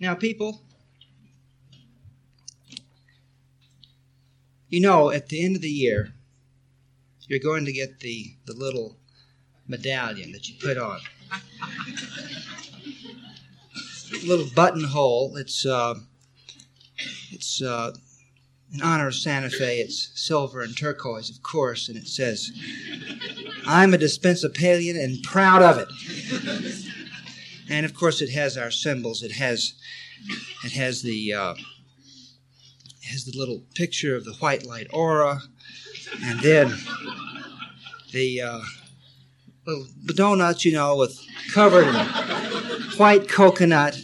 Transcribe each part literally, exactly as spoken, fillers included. Now, people, you know, at the end of the year, you're going to get the, the little medallion that you put on. Little buttonhole. It's uh, it's uh, in honor of Santa Fe. It's silver and turquoise, of course, and it says, "I'm a Dispensapalian and proud of it." And of course, it has our symbols. It has, it has the, uh, it has the little picture of the white light aura, and then the uh, little donuts, you know, with covered in white coconut.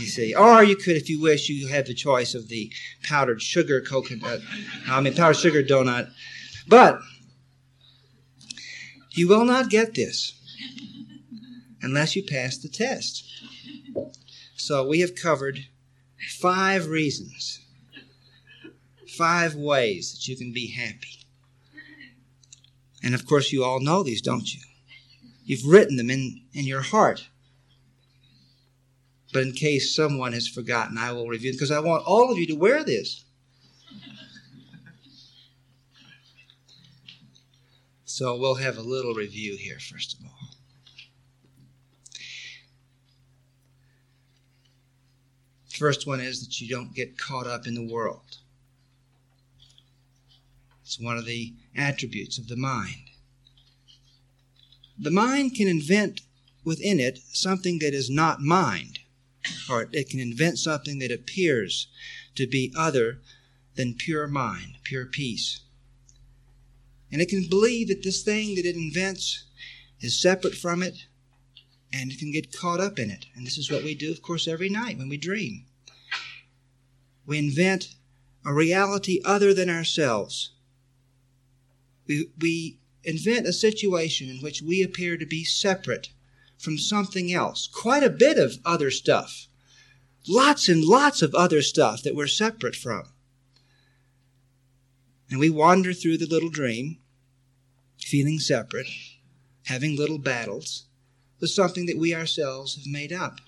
You see, or you could, if you wish, you have the choice of the powdered sugar coconut. I mean, powdered sugar donut. But you will not get this unless you pass the test. So we have covered five reasons, five ways that you can be happy. And of course you all know these, don't you? You've written them in, in your heart. But in case someone has forgotten, I will review it because I want all of you to wear this. So we'll have a little review here, first of all. First one is that you don't get caught up in the world. It's one of the attributes of the mind. The mind can invent within it something that is not mind, or it can invent something that appears to be other than pure mind, pure peace. And it can believe that this thing that it invents is separate from it, and it can get caught up in it. And this is what we do, of course, every night when we dream. We invent a reality other than ourselves. We, we invent a situation in which we appear to be separate from something else. Quite a bit of other stuff. Lots and lots of other stuff that we're separate from. And we wander through the little dream, feeling separate, having little battles with something that we ourselves have made up.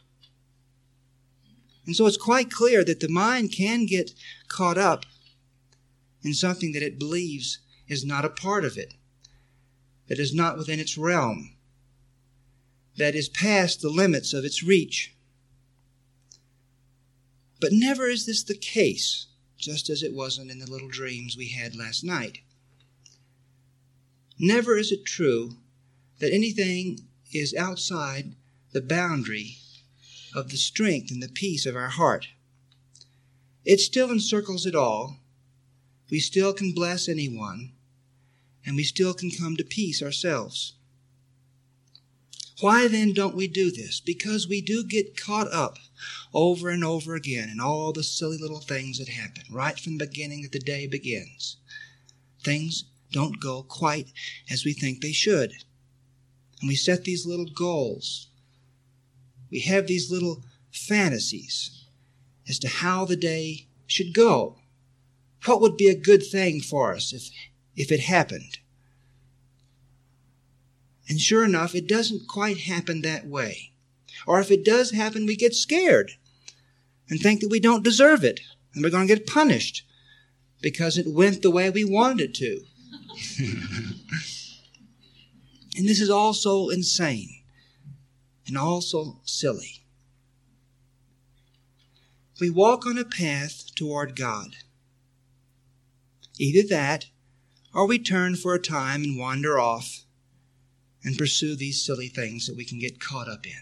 And so it's quite clear that the mind can get caught up in something that it believes is not a part of it, that is not within its realm, that is past the limits of its reach. But never is this the case, just as it wasn't in the little dreams we had last night. Never is it true that anything is outside the boundary of the strength and the peace of our heart. It still encircles it all. We still can bless anyone, and we still can come to peace ourselves. Why then don't we do this? Because we do get caught up over and over again in all the silly little things that happen right from the beginning that the day begins. Things don't go quite as we think they should. And we set these little goals. We have these little fantasies as to how the day should go. What would be a good thing for us if, if it happened? And sure enough, it doesn't quite happen that way. Or if it does happen, we get scared and think that we don't deserve it and we're going to get punished because it went the way we wanted it to. And this is all so insane and all so silly. We walk on a path toward God. Either that, or we turn for a time and wander off and pursue these silly things that we can get caught up in.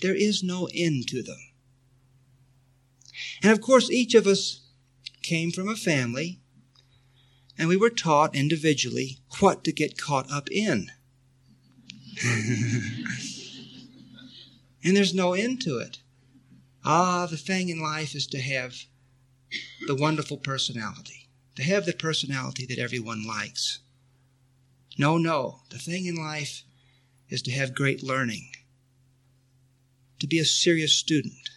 There is no end to them. And of course, each of us came from a family, and we were taught individually what to get caught up in. And there's no end to it. Ah, the thing in life is to have the wonderful personality. To have the personality that everyone likes. No, no. The thing in life is to have great learning, to be a serious student,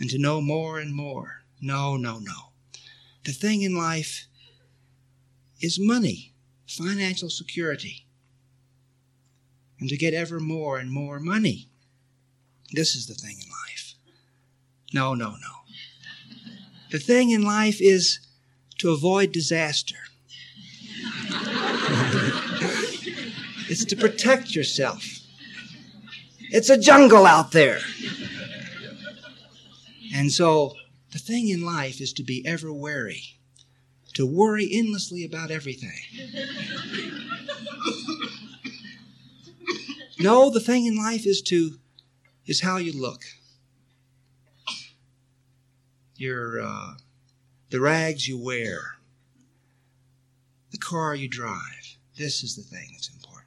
and to know more and more. No, no, no. The thing in life is money, financial security, and to get ever more and more money. This is the thing in life. No, no, no. The thing in life is to avoid disaster. It's to protect yourself. It's a jungle out there. And so the thing in life is to be ever wary, to worry endlessly about everything. No, the thing in life is to is how you look. Your uh, the rags you wear, the car you drive. This is the thing that's important.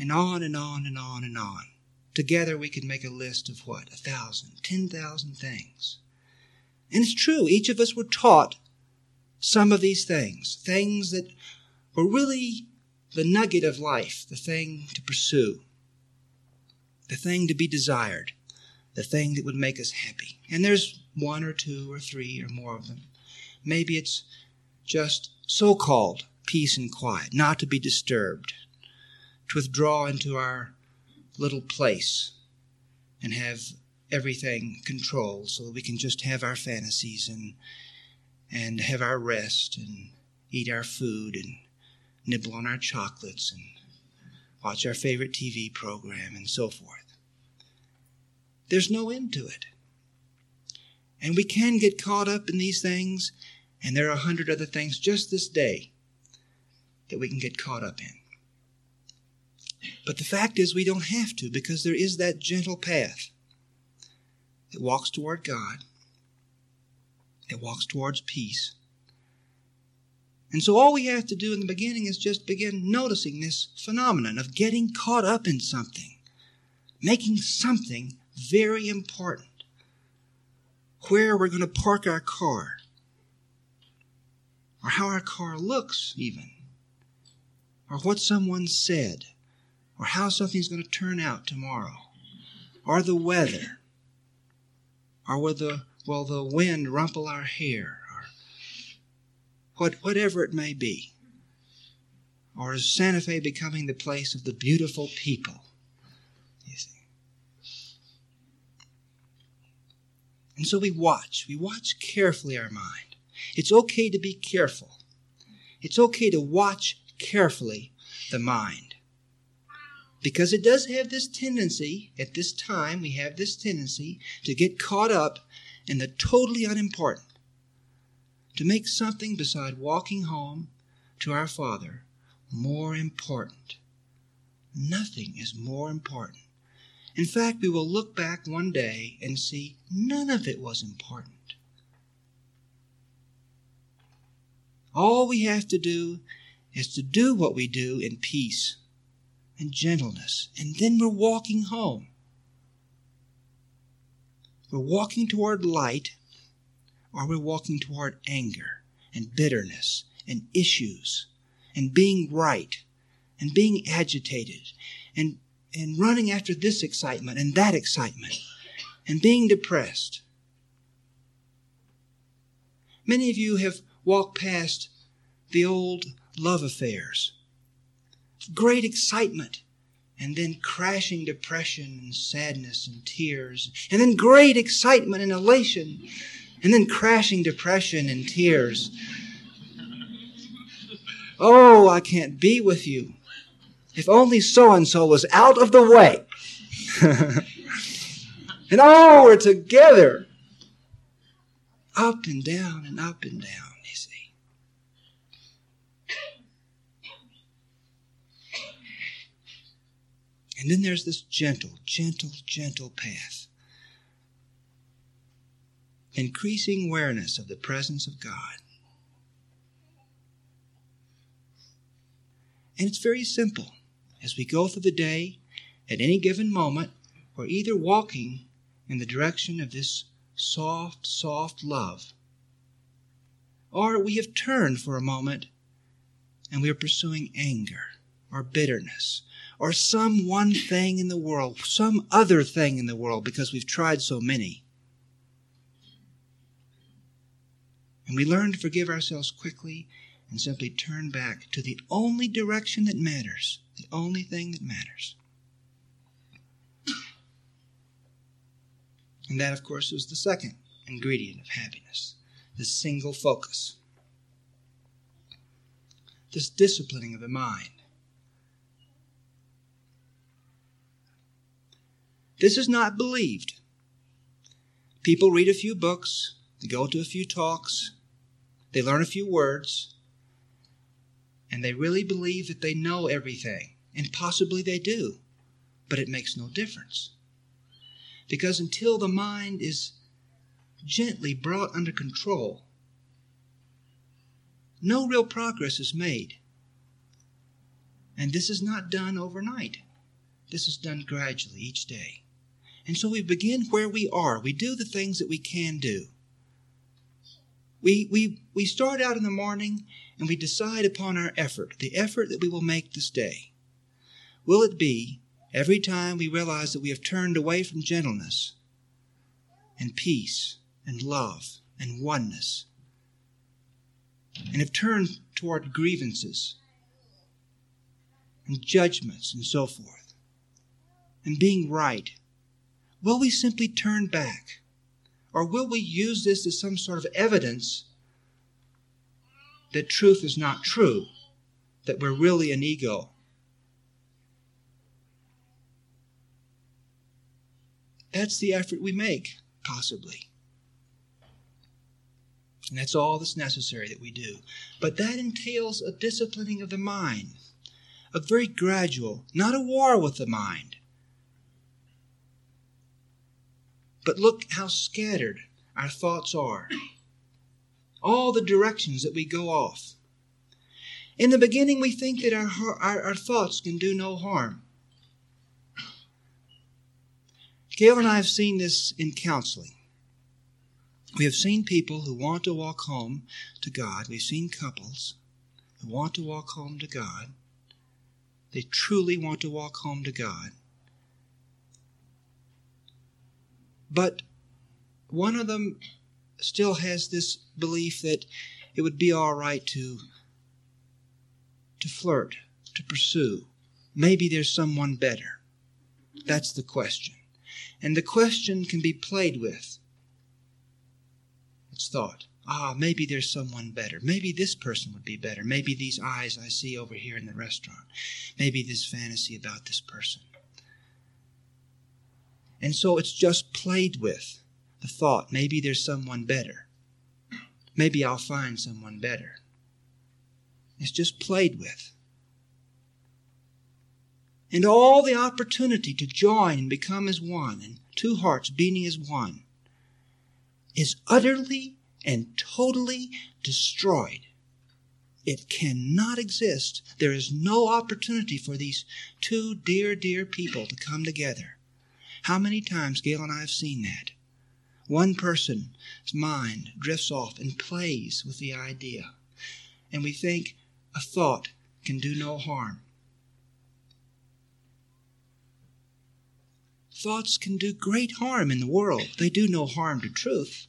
And on and on and on and on. Together we could make a list of what? A thousand, ten thousand things. And it's true, each of us were taught some of these things. Things that were really the nugget of life, the thing to pursue, the thing to be desired, the thing that would make us happy. And there's one or two or three or more of them. Maybe it's just so-called peace and quiet, not to be disturbed, to withdraw into our little place and have everything controlled so that we can just have our fantasies and and have our rest and eat our food and nibble on our chocolates and watch our favorite T V program and so forth. There's no end to it. And we can get caught up in these things, and there are a hundred other things just this day that we can get caught up in. But the fact is we don't have to, because there is that gentle path that walks toward God, that walks towards peace. And so all we have to do in the beginning is just begin noticing this phenomenon of getting caught up in something, making something very important. Where we're going to park our car, or how our car looks even, or what someone said, or how something's going to turn out tomorrow, or the weather, or will the, will the wind rumple our hair, What, whatever it may be. Or is Santa Fe becoming the place of the beautiful people? You see. And so we watch. We watch carefully our mind. It's okay to be careful. It's okay to watch carefully the mind. Because it does have this tendency, at this time, we have this tendency to get caught up in the totally unimportant. To make something beside walking home to our Father more important. Nothing is more important. In fact, we will look back one day and see none of it was important. All we have to do is to do what we do in peace and gentleness, and then we're walking home. We're walking toward light, or we're walking toward anger and bitterness and issues and being right and being agitated and, and running after this excitement and that excitement and being depressed. Many of you have walked past the old love affairs. Great excitement and then crashing depression and sadness and tears and then great excitement and elation. And then crashing depression and tears. Oh, I can't be with you. If only so-and-so was out of the way. And oh, we're together. Up and down and up and down, you see. And then there's this gentle, gentle, gentle path. Increasing awareness of the presence of God. And it's very simple. As we go through the day, at any given moment, we're either walking in the direction of this soft, soft love, or we have turned for a moment and we are pursuing anger or bitterness or some one thing in the world, some other thing in the world, because we've tried so many. And we learn to forgive ourselves quickly and simply turn back to the only direction that matters, the only thing that matters. And that, of course, was the second ingredient of happiness, the single focus. This disciplining of the mind. This is not believed. People read a few books, they go to a few talks, they learn a few words, and they really believe that they know everything, and possibly they do, but it makes no difference. Because until the mind is gently brought under control, no real progress is made. And this is not done overnight. This is done gradually each day. And so we begin where we are. We do the things that we can do. We, we, we start out in the morning and we decide upon our effort, the effort that we will make this day. Will it be every time we realize that we have turned away from gentleness and peace and love and oneness and have turned toward grievances and judgments and so forth and being right? Will we simply turn back? Or will we use this as some sort of evidence that truth is not true, that we're really an ego? That's the effort we make, possibly. And that's all that's necessary that we do. But that entails a disciplining of the mind, a very gradual, not a war with the mind. But look how scattered our thoughts are. All the directions that we go off. In the beginning, we think that our, our, our thoughts can do no harm. Gail and I have seen this in counseling. We have seen people who want to walk home to God. We've seen couples who want to walk home to God. They truly want to walk home to God. But one of them still has this belief that it would be all right to, to flirt, to pursue. Maybe there's someone better. That's the question. And the question can be played with. It's thought, ah, maybe there's someone better. Maybe this person would be better. Maybe these eyes I see over here in the restaurant. Maybe this fantasy about this person. And so it's just played with, the thought, maybe there's someone better. Maybe I'll find someone better. It's just played with. And all the opportunity to join and become as one, and two hearts beating as one, is utterly and totally destroyed. It cannot exist. There is no opportunity for these two dear, dear people to come together. How many times Gail and I have seen that? One person's mind drifts off and plays with the idea. And we think a thought can do no harm. Thoughts can do great harm in the world. They do no harm to truth.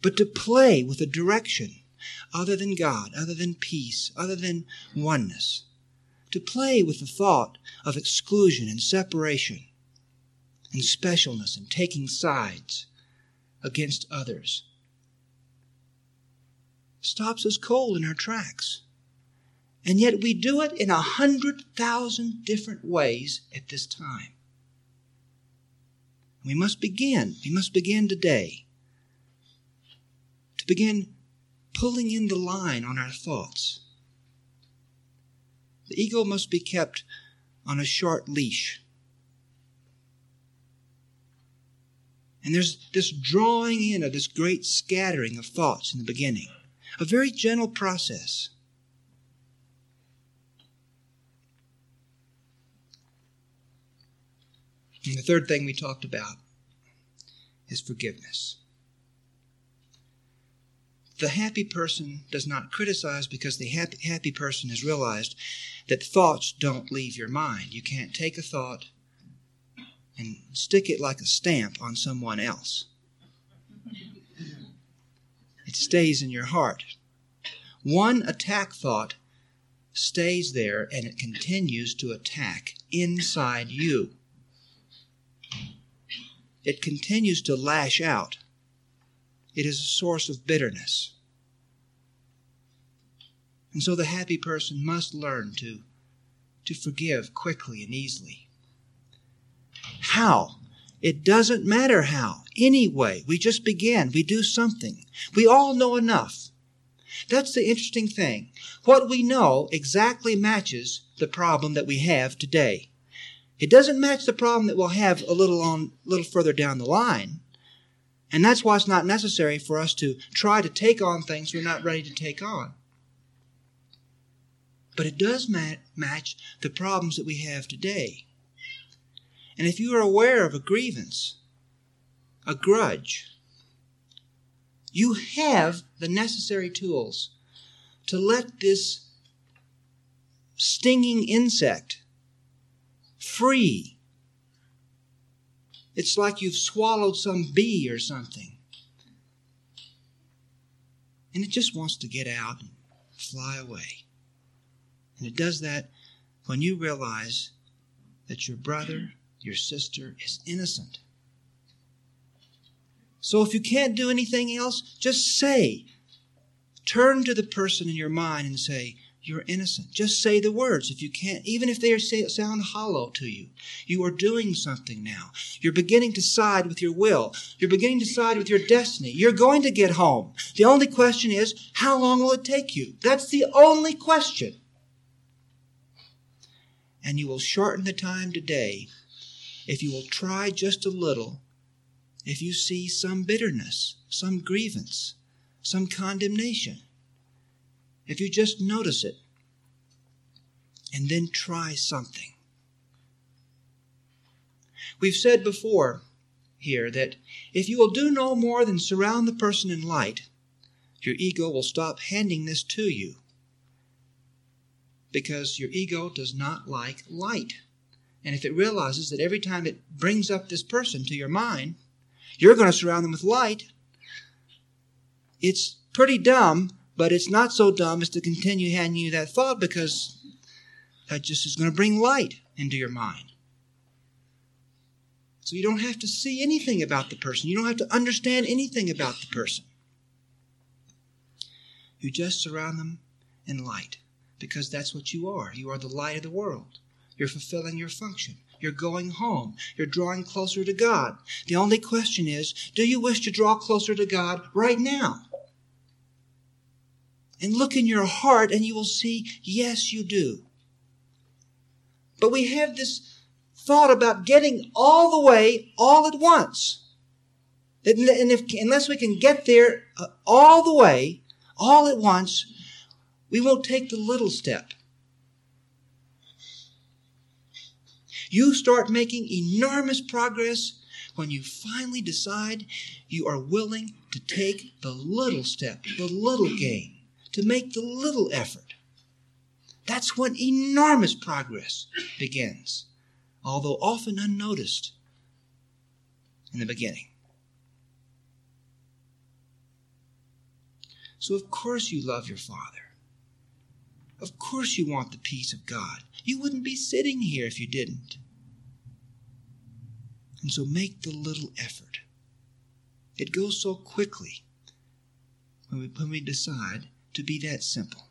But to play with a direction other than God, other than peace, other than oneness, to play with the thought of exclusion and separation and specialness and taking sides against others, stops us cold in our tracks. And yet we do it in a hundred thousand different ways at this time. We must begin. We must begin today to begin pulling in the line on our thoughts. The ego must be kept on a short leash. And there's this drawing in of this great scattering of thoughts in the beginning, a very gentle process. And the third thing we talked about is forgiveness. The happy person does not criticize because the happy, happy person has realized that thoughts don't leave your mind. You can't take a thought and stick it like a stamp on someone else. It stays in your heart. One attack thought stays there and it continues to attack inside you. it continues to lash out. It is a source of bitterness. And so the happy person must learn to, to forgive quickly and easily. How? It doesn't matter how. Anyway, we just begin. We do something. We all know enough. That's the interesting thing. What we know exactly matches the problem that we have today. It doesn't match the problem that we'll have a little on, a little further down the line. And that's why it's not necessary for us to try to take on things we're not ready to take on. But it does mat- match the problems that we have today. And if you are aware of a grievance, a grudge, you have the necessary tools to let this stinging insect free. It's like you've swallowed some bee or something. And it just wants to get out and fly away. And it does that when you realize that your brother, your sister is innocent. So if you can't do anything else, just say, turn to the person in your mind and say, you're innocent. Just say the words if you can't, even if they are, sound hollow to you. You are doing something now. You're beginning to side with your will. You're beginning to side with your destiny. You're going to get home. The only question is, how long will it take you? That's the only question. And you will shorten the time today if you will try just a little. If you see some bitterness, some grievance, some condemnation, if you just notice it, and then try something. We've said before here that if you will do no more than surround the person in light, your ego will stop handing this to you, because your ego does not like light. And if it realizes that every time it brings up this person to your mind, you're going to surround them with light, it's pretty dumb, but it's not so dumb as to continue handing you that thought, because that just is going to bring light into your mind. So you don't have to see anything about the person. You don't have to understand anything about the person. You just surround them in light, because that's what you are. You are the light of the world. You're fulfilling your function. You're going home. You're drawing closer to God. The only question is, do you wish to draw closer to God right now? And look in your heart and you will see, yes, you do. But we have this thought about getting all the way all at once. And if, unless we can get there all the way, all at once, we won't take the little step. You start making enormous progress when you finally decide you are willing to take the little step, the little gain, to make the little effort. That's when enormous progress begins, although often unnoticed in the beginning. So of course you love your father. Of course you want the peace of God. You wouldn't be sitting here if you didn't. And so make the little effort. It goes so quickly when we, when we decide to be that simple.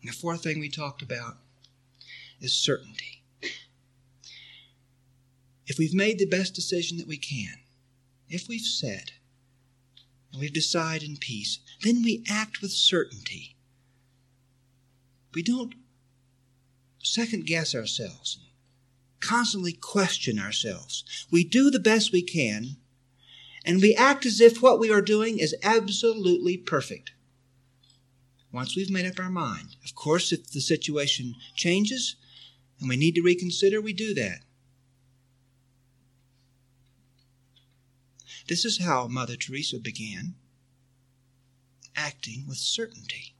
And the fourth thing we talked about is certainty. If we've made the best decision that we can, if we've said and we've decided in peace, then we act with certainty. We don't second-guess ourselves, constantly question ourselves. We do the best we can, and we act as if what we are doing is absolutely perfect. Once we've made up our mind, of course, if the situation changes and we need to reconsider, we do that. This is how Mother Teresa began, acting with certainty.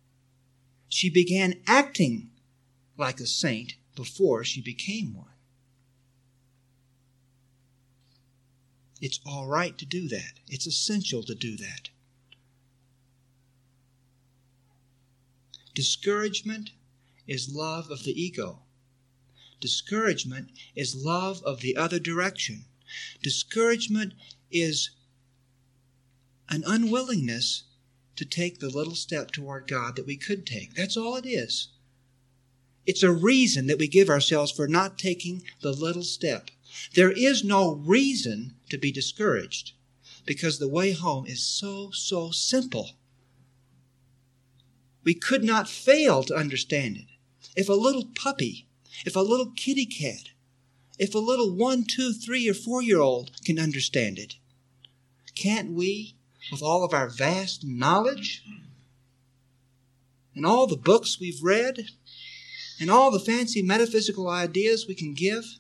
She began acting like a saint before she became one. It's all right to do that. It's essential to do that. Discouragement is love of the ego. Discouragement is love of the other direction. Discouragement is an unwillingness to take the little step toward God that we could take. That's all it is. It's a reason that we give ourselves for not taking the little step. There is no reason to be discouraged because the way home is so, so simple. We could not fail to understand it. If a little puppy, if a little kitty cat, if a little one, two, three, or four-year-old can understand it, can't we, with all of our vast knowledge and all the books we've read and all the fancy metaphysical ideas we can give,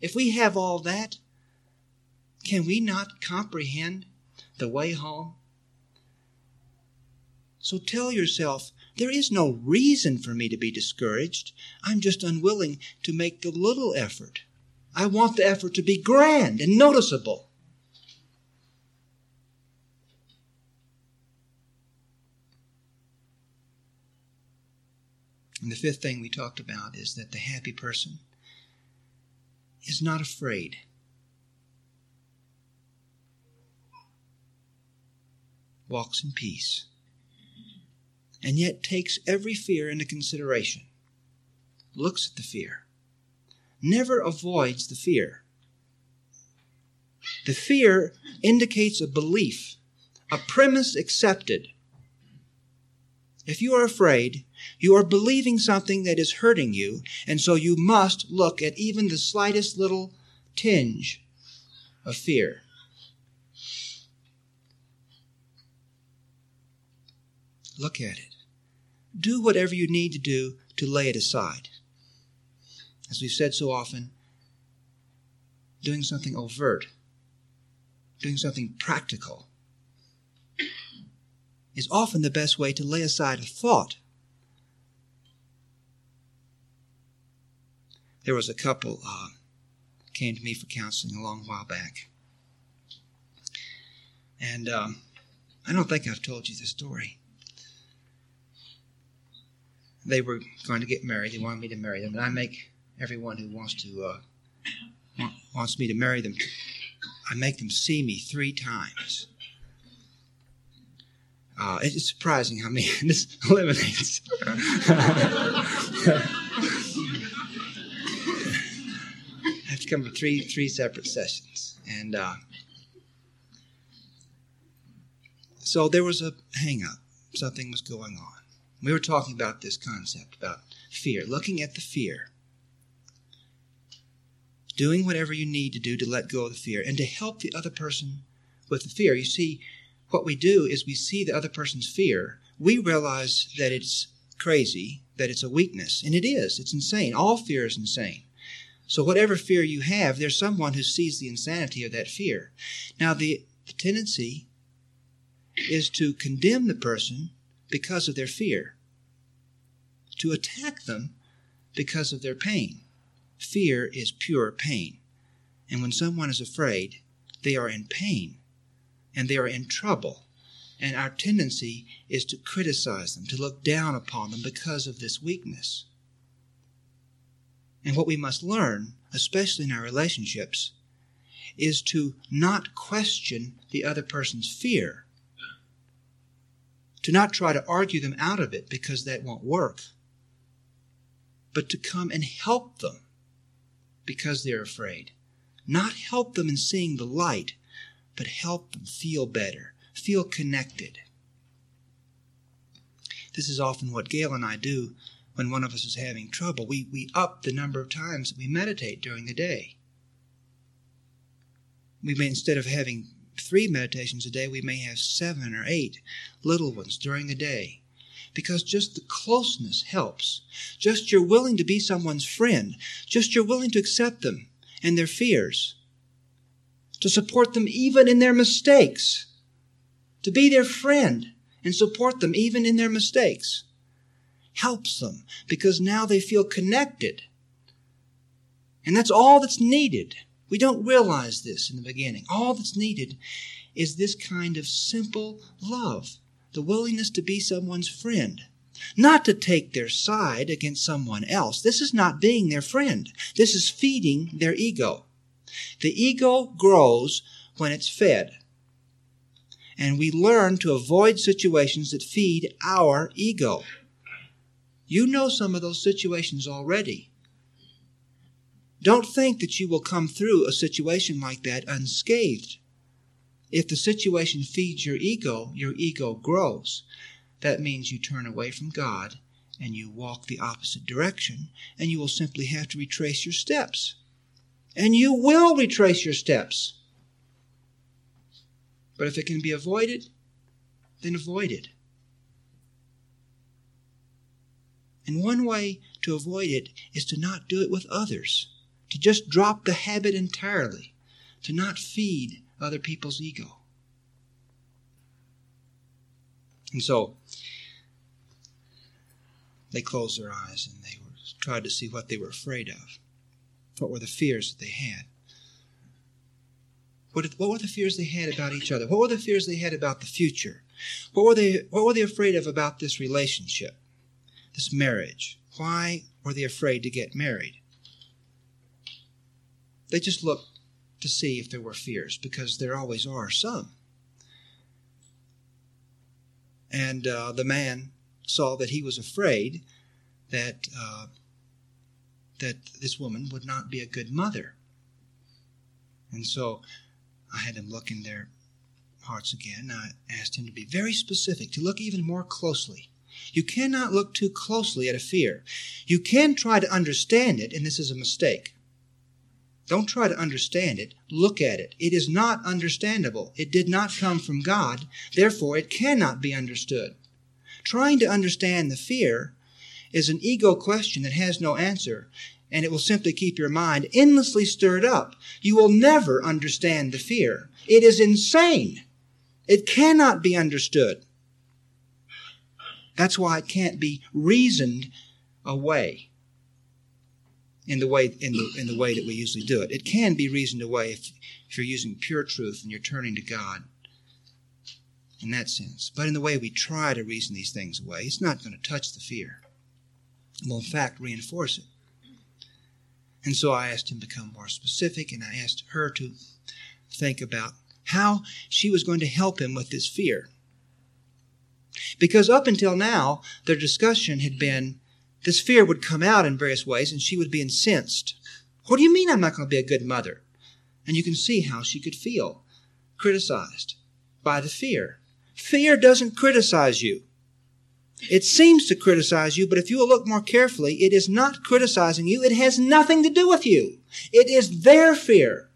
if we have all that, can we not comprehend the way home? So tell yourself, there is no reason for me to be discouraged. I'm just unwilling to make the little effort. I want the effort to be grand and noticeable. And the fifth thing we talked about is that the happy person is not afraid. Walks in peace. And yet takes every fear into consideration. Looks at the fear. Never avoids the fear. The fear indicates a belief, a premise accepted. If you are afraid, you are believing something that is hurting you, and so you must look at even the slightest little tinge of fear. Look at it. Do whatever you need to do to lay it aside. As we've said so often, doing something overt, doing something practical, is often the best way to lay aside a thought. There was a couple uh, came to me for counseling a long while back. And um, I don't think I've told you this story. They were going to get married. They wanted me to marry them. And I make everyone who wants to uh, wants me to marry them, I make them see me three times. Uh, it's surprising how many this eliminates. I have to come to three three separate sessions. And uh, so there was a hang-up. Something was going on. We were talking about this concept, about fear, looking at the fear, doing whatever you need to do to let go of the fear and to help the other person with the fear. You see, what we do is we see the other person's fear. We realize that it's crazy, that it's a weakness, and it is. It's insane. All fear is insane. So whatever fear you have, there's someone who sees the insanity of that fear. Now, the, the tendency is to condemn the person because of their fear, to attack them because of their pain. Fear is pure pain. And when someone is afraid, they are in pain and they are in trouble. And our tendency is to criticize them, to look down upon them because of this weakness. And what we must learn, especially in our relationships, is to not question the other person's fear. To not try to argue them out of it because that won't work, but to come and help them because they're afraid. Not help them in seeing the light, but help them feel better, feel connected. This is often what Gail and I do when one of us is having trouble. We, we up the number of times that we meditate during the day. We may, instead of having three meditations a day, we may have seven or eight little ones during the day, because just the closeness helps. Just you're willing to be someone's friend. Just you're willing to accept them and their fears, to support them even in their mistakes, to be their friend and support them even in their mistakes, helps them because now they feel connected. And that's all that's needed. We don't realize this in the beginning. All that's needed is this kind of simple love, the willingness to be someone's friend, not to take their side against someone else. This is not being their friend. This is feeding their ego. The ego grows when it's fed, and we learn to avoid situations that feed our ego. You know some of those situations already. Don't think that you will come through a situation like that unscathed. If the situation feeds your ego, your ego grows. That means you turn away from God and you walk the opposite direction, and you will simply have to retrace your steps. And you will retrace your steps. But if it can be avoided, then avoid it. And one way to avoid it is to not do it with others, to just drop the habit entirely, to not feed other people's ego. And so they closed their eyes and they tried to see what they were afraid of. What were the fears that they had? What, what were the fears they had about each other? What were the fears they had about the future? What were they, what were they afraid of about this relationship, this marriage? Why were they afraid to get married? They just looked to see if there were fears, because there always are some. And uh, the man saw that he was afraid that uh, that this woman would not be a good mother. And so I had him look in their hearts again. I asked him to be very specific, to look even more closely. You cannot look too closely at a fear. You can try to understand it, and this is a mistake. Don't try to understand it. Look at it. It is not understandable. It did not come from God. Therefore, it cannot be understood. Trying to understand the fear is an ego question that has no answer, and it will simply keep your mind endlessly stirred up. You will never understand the fear. It is insane. It cannot be understood. That's why it can't be reasoned away in the way in the in the way that we usually do it. It can be reasoned away if, if you're using pure truth and you're turning to God in that sense. But in the way we try to reason these things away, it's not going to touch the fear. It will, in fact, reinforce it. And so I asked him to become more specific, and I asked her to think about how she was going to help him with this fear. Because up until now, their discussion had been, this fear would come out in various ways, and she would be incensed. What do you mean I'm not going to be a good mother? And you can see how she could feel criticized by the fear. Fear doesn't criticize you. It seems to criticize you, but if you will look more carefully, it is not criticizing you. It has nothing to do with you. It is their fear.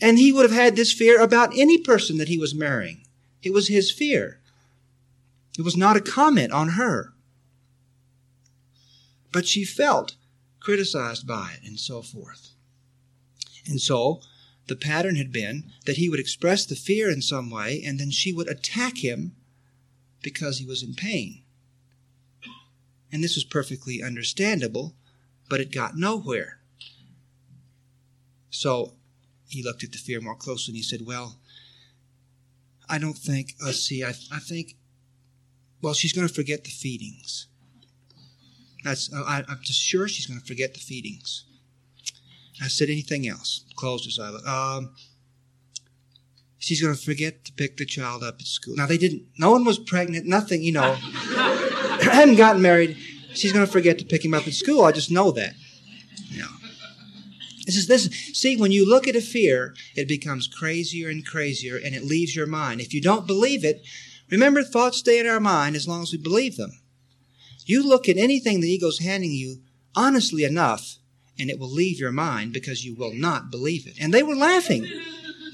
And he would have had this fear about any person that he was marrying. It was his fear. It was not a comment on her. But she felt criticized by it, and so forth. And so the pattern had been that he would express the fear in some way, and then she would attack him because he was in pain. And this was perfectly understandable, but it got nowhere. So he looked at the fear more closely and he said, well, I don't think, let's see, I, I think, well, she's going to forget the feedings. That's, I, I'm just sure she's going to forget the feedings. I said, anything else? Closed his eye. Um, she's going to forget to pick the child up at school. Now, they didn't, no one was pregnant, nothing, you know. I hadn't gotten married. She's going to forget to pick him up at school. I just know that. You know. This is, this, see, when you look at a fear, it becomes crazier and crazier, and it leaves your mind. If you don't believe it, remember, thoughts stay in our mind as long as we believe them. You look at anything the ego's handing you honestly enough, and it will leave your mind because you will not believe it. And they were laughing.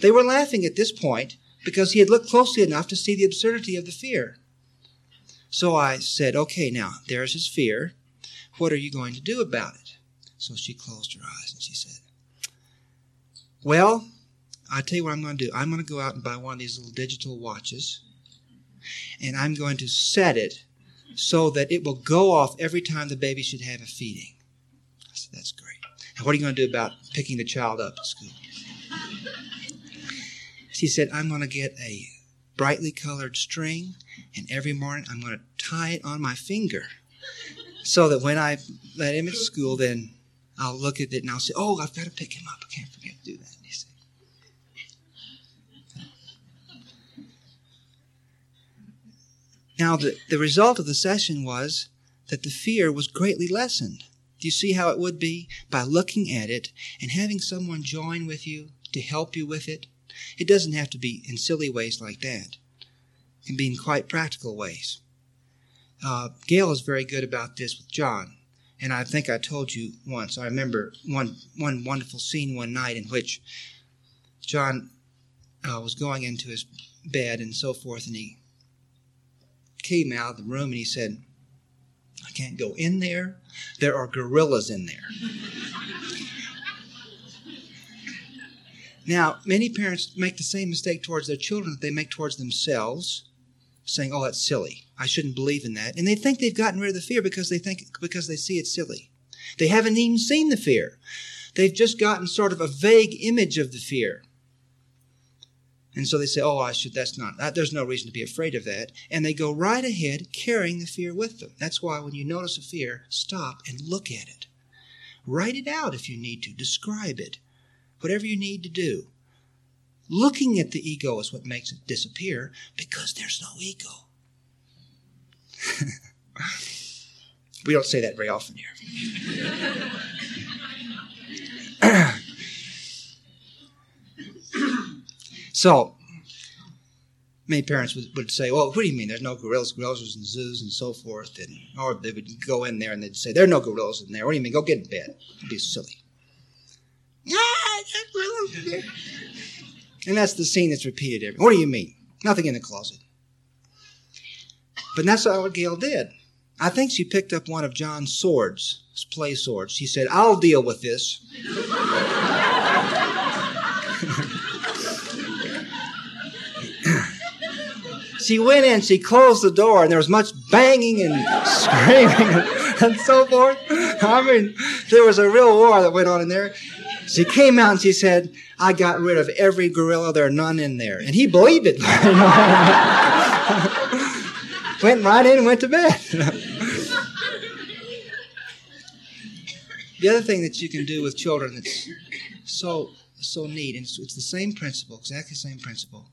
They were laughing at this point because he had looked closely enough to see the absurdity of the fear. So I said, okay, now, there's his fear. What are you going to do about it? So she closed her eyes and she said, well, I tell you what I'm going to do. I'm going to go out and buy one of these little digital watches, and I'm going to set it so that it will go off every time the baby should have a feeding. I said, that's great. Now, what are you going to do about picking the child up at school? She said, I'm going to get a brightly colored string, and every morning I'm going to tie it on my finger so that when I let him at school, then I'll look at it and I'll say, oh, I've got to pick him up. I can't forget to do that. You see. Now, the, the result of the session was that the fear was greatly lessened. Do you see how it would be? By looking at it and having someone join with you to help you with it. It doesn't have to be in silly ways like that. It can be in quite practical ways. Uh, Gail is very good about this with John. And I think I told you once, I remember one, one wonderful scene one night in which John uh, was going into his bed and so forth, and he came out of the room and he said, I can't go in there. There are gorillas in there. Now, many parents make the same mistake towards their children that they make towards themselves, saying, oh, that's silly. I shouldn't believe in that. And they think they've gotten rid of the fear because they think because they see it silly. They haven't even seen the fear. They've just gotten sort of a vague image of the fear. And so they say, oh, I should, that's not, that, there's no reason to be afraid of that. And they go right ahead carrying the fear with them. That's why when you notice a fear, stop and look at it. Write it out if you need to. Describe it. Whatever you need to do. Looking at the ego is what makes it disappear, because there's no ego. We don't say that very often here. So, many parents would, would say, well, what do you mean? There's no gorillas, gorillas in zoos and so forth. And, or they would go in there and they'd say, there are no gorillas in there. What do you mean? Go get in bed. It'd be silly. Ah, gorillas in there. And that's the scene that's repeated every. What do you mean? Nothing in the closet. But that's what Gail did. I think she picked up one of John's swords, his play swords. She said, I'll deal with this. She went in, she closed the door, and there was much banging and screaming and so forth. I mean, there was a real war that went on in there. She came out and she said, I got rid of every gorilla. There are none in there. And he believed it. Went right in and went to bed. The other thing that you can do with children that's so, so neat, and it's, it's the same principle, exactly the same principle.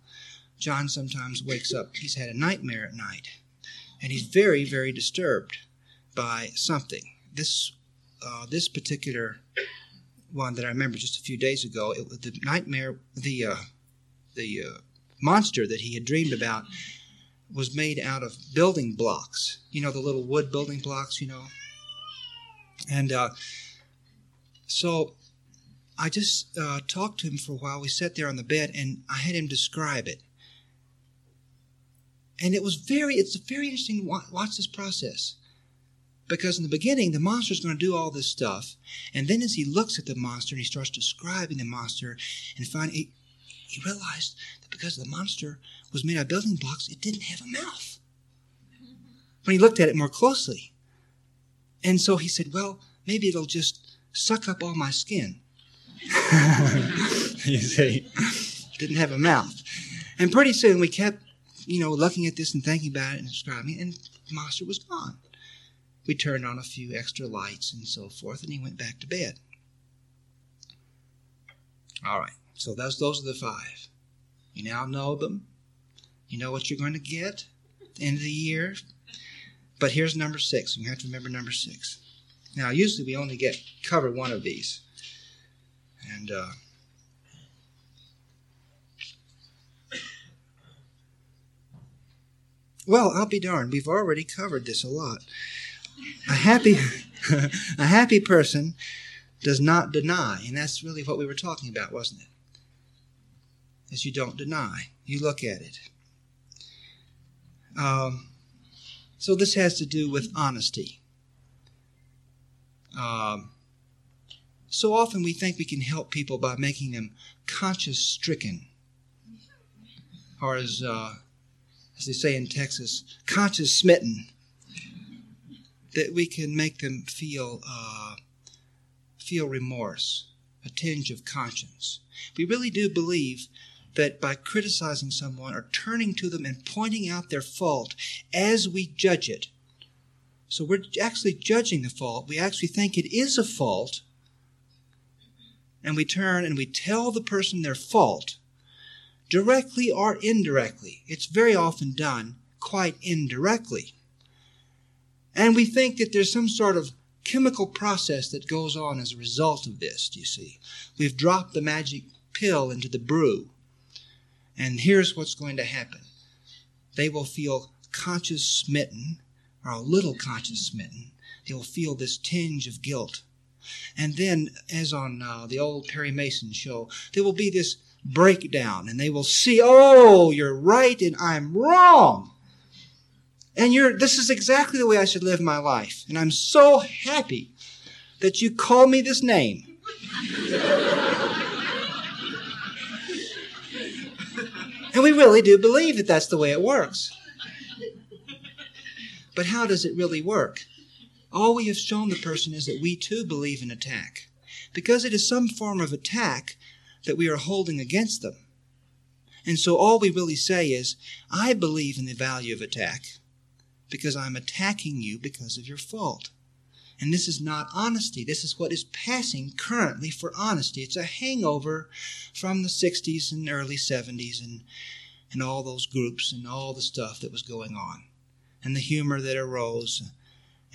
John sometimes wakes up. He's had a nightmare at night, and he's very, very disturbed by something. This uh, this particular one that I remember just a few days ago, it was the nightmare, the uh, the uh, monster that he had dreamed about was made out of building blocks. You know, the little wood building blocks, you know. And uh, so I just uh, talked to him for a while. We sat there on the bed, and I had him describe it. And it was very, it's very interesting to watch this process. Because in the beginning, the monster's going to do all this stuff. And then as he looks at the monster and he starts describing the monster, and finally he, he realized that because the monster was made out of building blocks, it didn't have a mouth. When he looked at it more closely. And so he said, well, maybe it'll just suck up all my skin. You see, didn't have a mouth. And pretty soon we kept, you know, looking at this and thinking about it and describing, and the monster was gone. We turned on a few extra lights and so forth, and he went back to bed. All right, so those, those are the five. You now know them. You know what you're going to get at the end of the year. But here's number six. You have to remember number six. Now, usually we only get cover one of these. And, uh, well, I'll be darned. We've already covered this a lot. A happy, a happy person does not deny, and that's really what we were talking about, wasn't it? Is you don't deny. You look at it. Um, so this has to do with honesty. Um, so often we think we can help people by making them conscience-stricken, or as uh, as they say in Texas, conscience-smitten. That we can make them feel uh, feel remorse, a tinge of conscience. We really do believe that by criticizing someone or turning to them and pointing out their fault as we judge it, so we're actually judging the fault, we actually think it is a fault, and we turn and we tell the person their fault, directly or indirectly. It's very often done quite indirectly. And we think that there's some sort of chemical process that goes on as a result of this, you see. We've dropped the magic pill into the brew, and here's what's going to happen. They will feel conscious smitten, or a little conscious smitten. They'll feel this tinge of guilt. And then, as on uh, the old Perry Mason show, there will be this breakdown, and they will see, oh, you're right and I'm wrong. And you're, this is exactly the way I should live my life. And I'm so happy that you call me this name. And we really do believe that that's the way it works. But how does it really work? All we have shown the person is that we too believe in attack, because it is some form of attack that we are holding against them. And so all we really say is, I believe in the value of attack, because I'm attacking you because of your fault. And this is not honesty. This is what is passing currently for honesty. It's a hangover from the sixties and early seventies and, and all those groups and all the stuff that was going on, and the humor that arose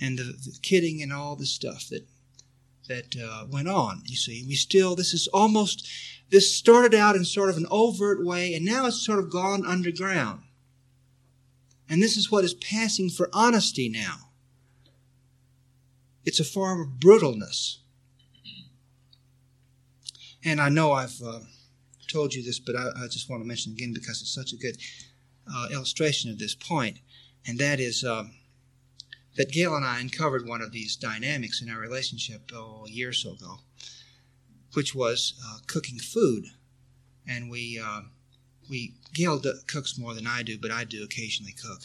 and the, the kidding and all the stuff that that uh, went on, you see. We still, this is almost, this started out in sort of an overt way, and now it's sort of gone underground. And this is what is passing for honesty now. It's a form of brutalness. And I know I've uh, told you this, but I, I just want to mention again because it's such a good uh, illustration of this point. And that is uh, that Gail and I uncovered one of these dynamics in our relationship oh, a year or so ago, which was uh, cooking food. And we... Uh, We Gail d- cooks more than I do, but I do occasionally cook.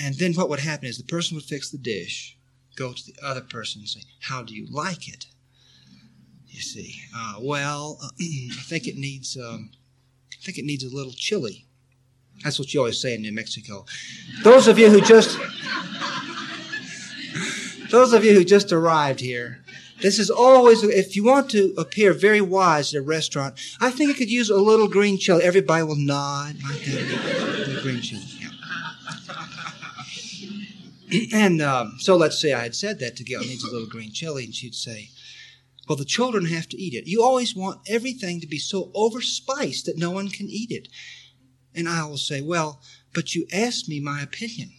And then what would happen is the person would fix the dish, go to the other person and say, how do you like it? You see, uh, well, I think it needs um, I think it needs a little chili. That's what you always say in New Mexico. Those of you who just those of you who just arrived here, this is always, if you want to appear very wise at a restaurant, I think it could use a little green chili. Everybody will nod like that. Green chili, yeah. And um, so let's say I had said that to Gail, needs a little green chili, and she'd say, well, the children have to eat it. You always want everything to be so overspiced that no one can eat it. And I will say, well, but you asked me my opinion.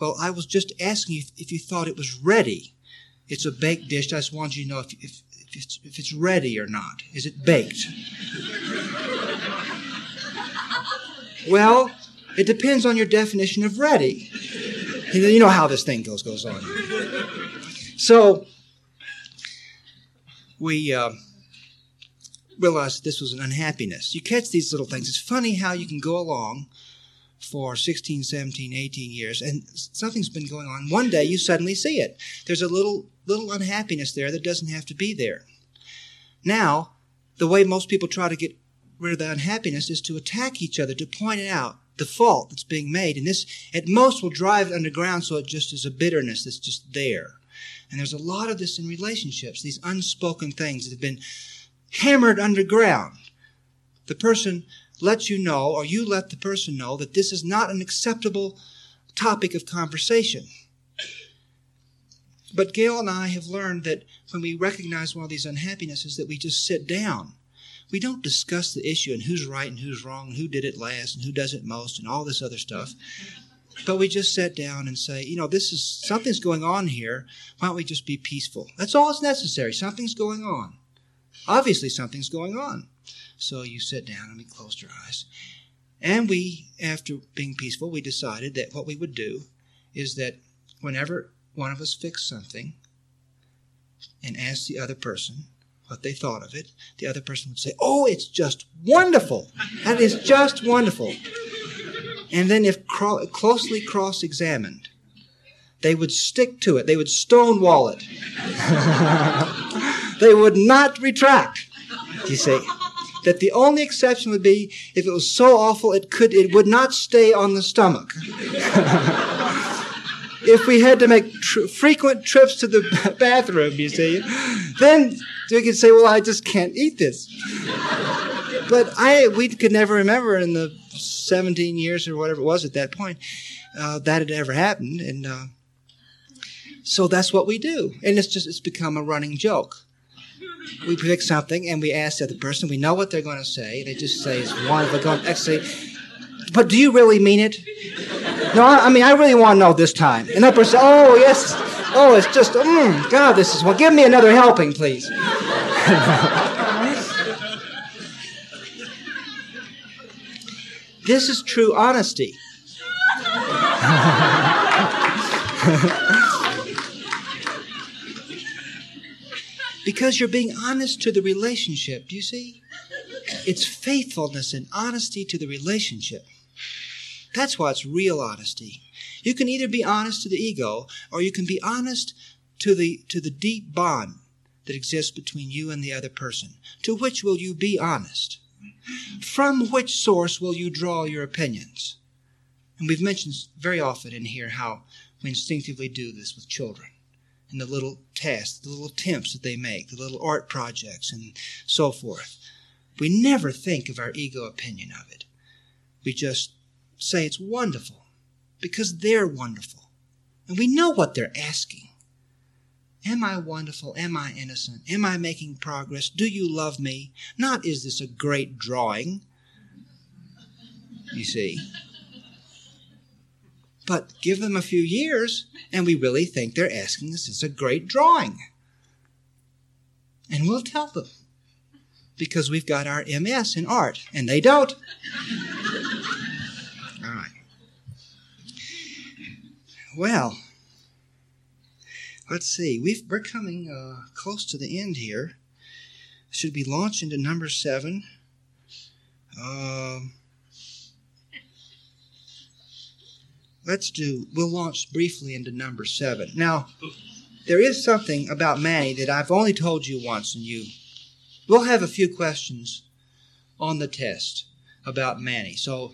Well, I was just asking you if, if you thought it was ready. It's a baked dish. I just want you to know if, if, if, it's, if it's ready or not. Is it baked? Well, it depends on your definition of ready. You know how this thing goes goes on. So we uh, realized this was an unhappiness. You catch these little things. It's funny how you can go along for sixteen, seventeen, eighteen years, and something's been going on. One day you suddenly see it. There's a little little unhappiness there that doesn't have to be there. Now, the way most people try to get rid of the unhappiness is to attack each other, to point out the fault that's being made. And this, at most, will drive it underground, so it just is a bitterness that's just there. And there's a lot of this in relationships, these unspoken things that have been hammered underground. The person let you know, or you let the person know, that this is not an acceptable topic of conversation. But Gail and I have learned that when we recognize one of these unhappinesses, that we just sit down. We don't discuss the issue and who's right and who's wrong, and who did it last and who does it most and all this other stuff. But we just sit down and say, you know, this is, something's going on here. Why don't we just be peaceful? That's all that's necessary. Something's going on. Obviously, something's going on. So you sit down and we closed our eyes. And we, after being peaceful, we decided that what we would do is that whenever one of us fixed something and asked the other person what they thought of it, the other person would say, oh, it's just wonderful. That is just wonderful. And then if cro- closely cross-examined, they would stick to it. They would stonewall it. They would not retract, you see. That the only exception would be if it was so awful it could it would not stay on the stomach. if we had to make tr- frequent trips to the bathroom, you see, then we could say, well, I just can't eat this. But I, we could never remember in the seventeen years or whatever it was at that point uh, that had ever happened. And uh, so that's what we do. And it's just, it's become a running joke. We pick something and we ask the other person. We know what they're going to say. They just say it's wonderful. Going to actually, but do you really mean it? No, I, I mean, I really want to know this time. And that person, oh, yes. Oh, it's just, mm, God, this is, well, give me another helping, please. This is true honesty. Because you're being honest to the relationship, do you see? It's faithfulness and honesty to the relationship. That's why it's real honesty. You can either be honest to the ego, or you can be honest to the to the deep bond that exists between you and the other person. To which will you be honest? From which source will you draw your opinions? And we've mentioned very often in here how we instinctively do this with children. And the little tasks, the little attempts that they make, the little art projects and so forth. We never think of our ego opinion of it. We just say it's wonderful because they're wonderful. And we know what they're asking. Am I wonderful? Am I innocent? Am I making progress? Do you love me? Not, is this a great drawing? You see. But give them a few years, and we really think they're asking us, is a great drawing. And we'll tell them. Because we've got our M S in art, and they don't. All right. Well, let's see. We've, we're coming uh, close to the end here. Should be launched into number seven. Um... Let's do, we'll launch briefly into number seven. Now, there is something about Manny that I've only told you once, and you, we'll have a few questions on the test about Manny. So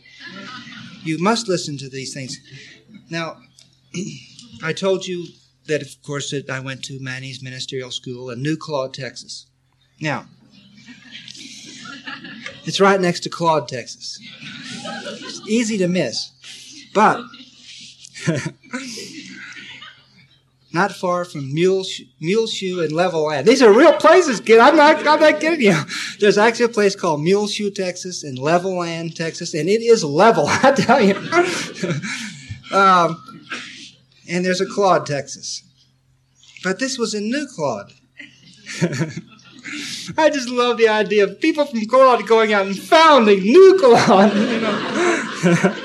you must listen to these things. Now, I told you that, of course, that I went to Manny's ministerial school in New Claude, Texas. Now, it's right next to Claude, Texas. It's easy to miss, but not far from Muleshoe and Level Land. These are real places, kid. I'm not, I'm not kidding you. There's actually a place called Muleshoe, Texas, and Level Land, Texas, and it is level, I tell you. um, and there's a Claude, Texas. But this was in New Claude. I just love the idea of people from Claude going out and founding New Claude. You know.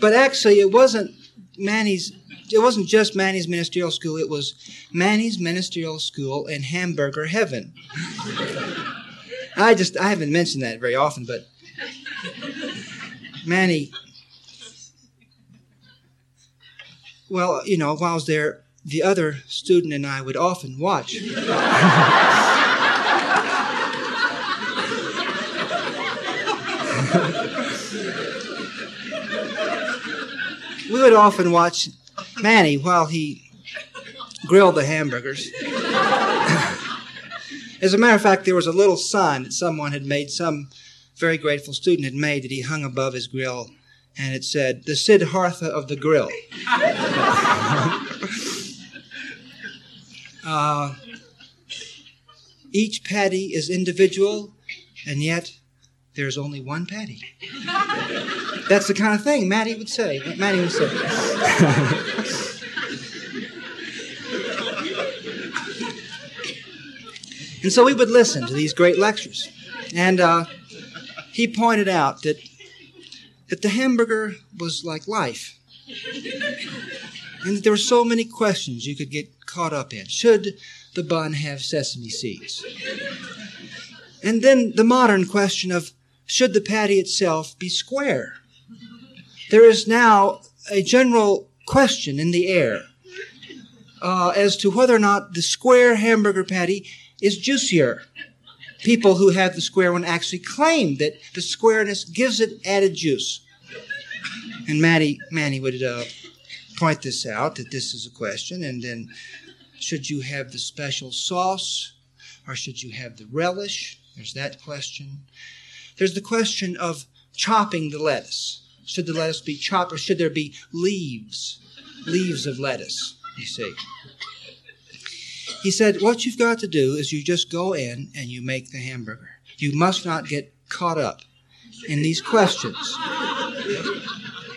But actually, it wasn't Manny's. It wasn't just Manny's ministerial school. It was Manny's ministerial school in Hamburger Heaven. I just I haven't mentioned that very often, but Manny. Well, you know, while I was there, the other student and I would often watch. We would often watch Manny while he grilled the hamburgers. As a matter of fact, there was a little sign that someone had made, some very grateful student had made, that he hung above his grill, and it said, "The Siddhartha of the grill." uh, each patty is individual, and yet there's only one patty. That's the kind of thing Manny would say. Manny would say. And so we would listen to these great lectures. And uh, he pointed out that, that the hamburger was like life. And that there were so many questions you could get caught up in. Should the bun have sesame seeds? And then the modern question of, should the patty itself be square? There is now a general question in the air uh, as to whether or not the square hamburger patty is juicier. People who have the square one actually claim that the squareness gives it added juice. And Maddie, Manny would uh, point this out, that this is a question. And then, should you have the special sauce or should you have the relish? There's that question. There's the question of chopping the lettuce. Should the lettuce be chopped or should there be leaves? Leaves of lettuce, you see. He said, what you've got to do is you just go in and you make the hamburger. You must not get caught up in these questions.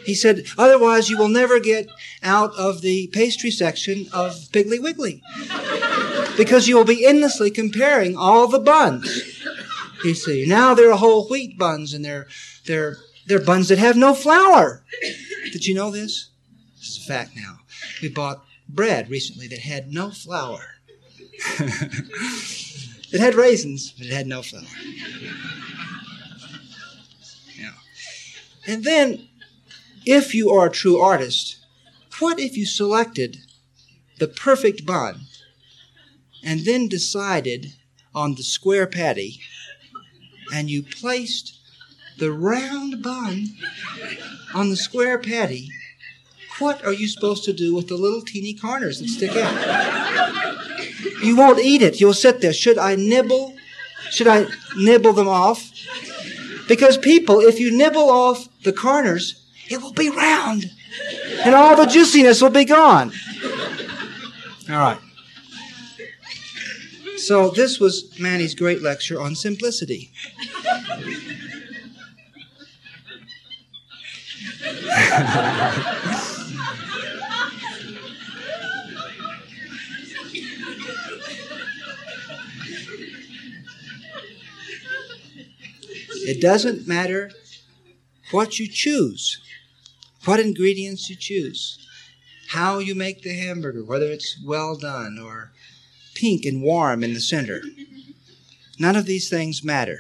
He said, otherwise you will never get out of the pastry section of Piggly Wiggly because you will be endlessly comparing all the buns. You see, now there are whole wheat buns and they're, they're, they're buns that have no flour. Did you know this? This is a fact now. We bought bread recently that had no flour. It had raisins, but it had no flour. Yeah. And then, if you are a true artist, what if you selected the perfect bun and then decided on the square patty and you placed the round bun on the square patty? What are you supposed to do with the little teeny corners that stick out? You won't eat it. You'll sit there. Should I nibble? Should I nibble them off? Because people, if you nibble off the corners, it will be round. And all the juiciness will be gone. All right. So this was Manny's great lecture on simplicity. It doesn't matter what you choose, what ingredients you choose, how you make the hamburger, whether it's well done or pink and warm in the center. None of these things matter.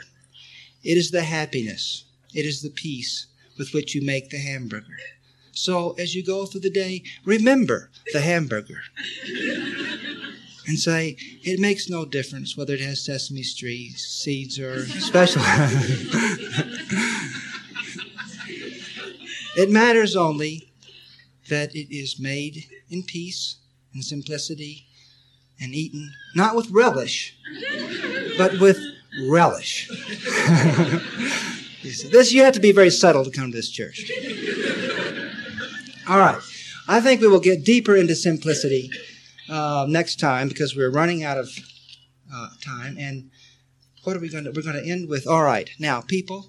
It is the happiness, it is the peace with which you make the hamburger. So as you go through the day, remember the hamburger. And say, it makes no difference whether it has sesame seeds or special. It matters only that it is made in peace and simplicity and eaten, not with relish, but with relish. This, you have to be very subtle to come to this church. All right. I think we will get deeper into simplicity Uh, next time, because we're running out of uh, time. And what are we going to, we're going to end with, all right, now, people,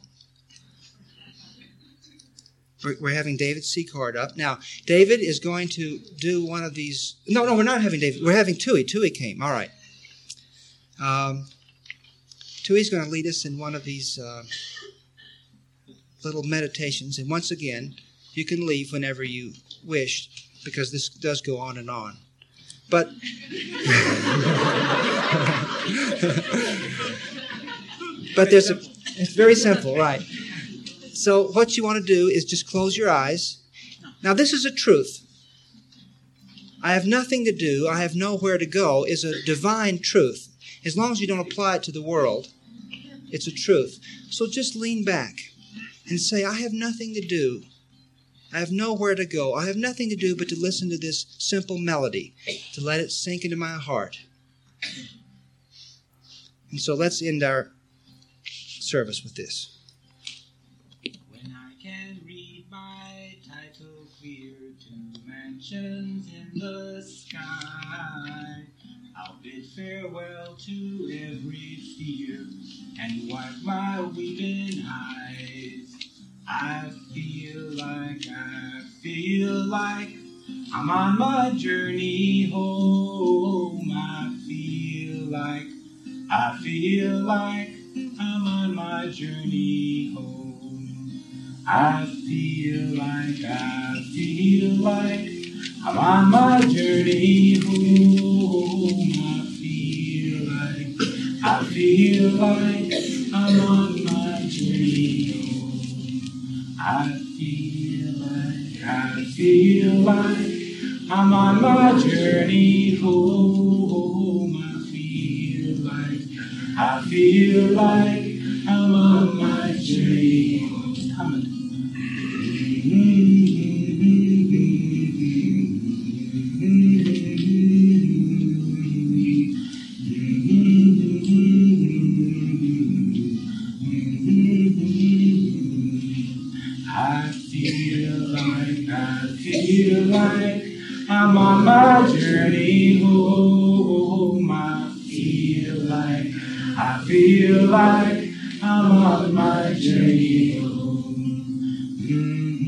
we're, we're having David Secord up. Now, David is going to do one of these, no, no, we're not having David, we're having Tui. Tui came, all right. Um, Tui's going to lead us in one of these uh, little meditations. And once again, you can leave whenever you wish, because this does go on and on. But but there's a, it's very simple, right? So what you want to do is just close your eyes. Now this is a truth. I have nothing to do, I have nowhere to go is a divine truth. As long as you don't apply it to the world, it's a truth. So just lean back and say, I have nothing to do. I have nowhere to go. I have nothing to do but to listen to this simple melody, to let it sink into my heart. And so let's end our service with this. When I can read my title clear, two mansions in the sky, I'll bid farewell to every fear and wipe my weeping eyes. I feel like, I feel like I'm on my journey home. I feel like, I feel like I'm on my journey home. I feel like, I feel like I'm on my journey home. I feel like, I feel like I'm on my journey home. I feel like, I feel like I'm on my journey home. I feel like, I feel like I'm on my journey home. I'm on my journey home. I feel like, I feel like I'm on my journey home. I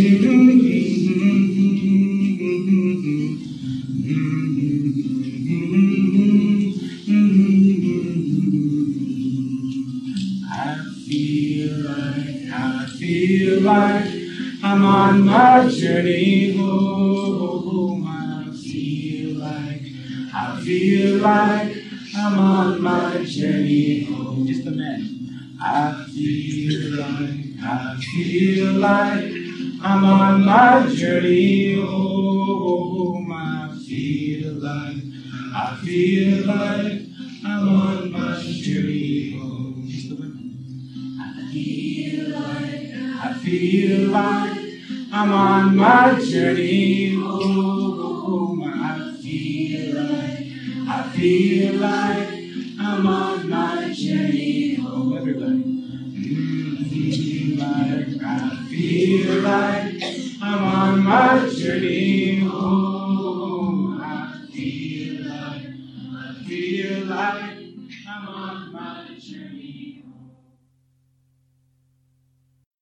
feel like, I feel like I'm on my journey home. I feel like, I feel like I'm on my journey home. Just a minute. I feel like, I feel like I'm on my journey home. I feel like, I feel like I'm on my journey home. Just a minute. I feel like, I feel like I'm on my journey home. I feel like, I feel like I'm on my journey home. Everybody. I feel like, I feel like I'm on my journey home. I feel like, I feel like I'm on